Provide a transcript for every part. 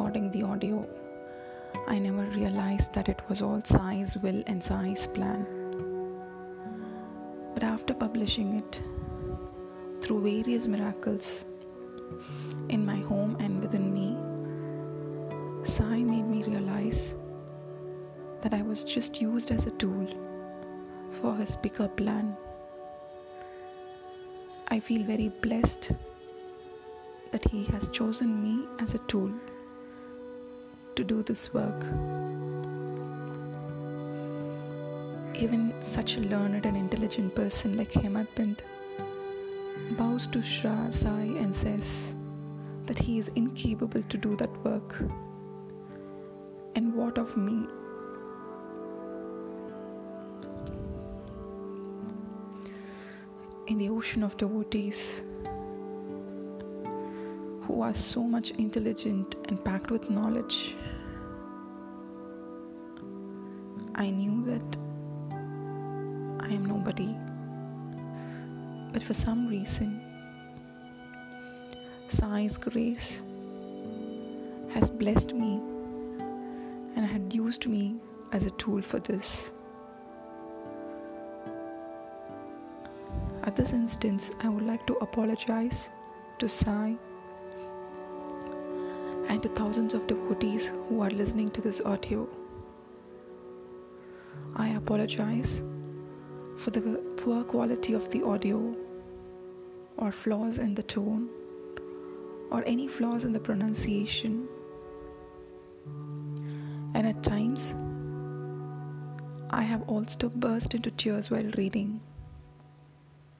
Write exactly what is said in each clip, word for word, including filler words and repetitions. recording the audio. I never realized that it was all Sai's will and Sai's plan. But after publishing it, through various miracles in my home and within me, Sai made me realize that I was just used as a tool for his bigger plan. I feel very blessed that he has chosen me as a tool to do this work. Even such a learned and intelligent person like Hemadpant bows to Shri Sai and says that he is incapable to do that work. And what of me? In the ocean of devotees who are so much intelligent and packed with knowledge, I knew that I am nobody. But for some reason, Sai's grace has blessed me and had used me as a tool for this. At this instance, I would like to apologize to Sai and to thousands of devotees who are listening to this audio. I apologize for the poor quality of the audio, or flaws in the tone, or any flaws in the pronunciation. And at times, I have also burst into tears while reading.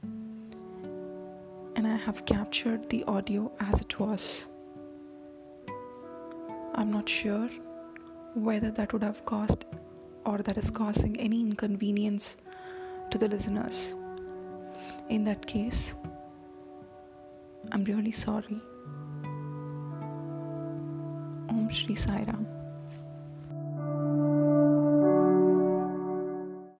And I have captured the audio as it was. I'm not sure whether that would have caused or that is causing any inconvenience to the listeners. In that case, I'm really sorry. Om Shri Sai Ram.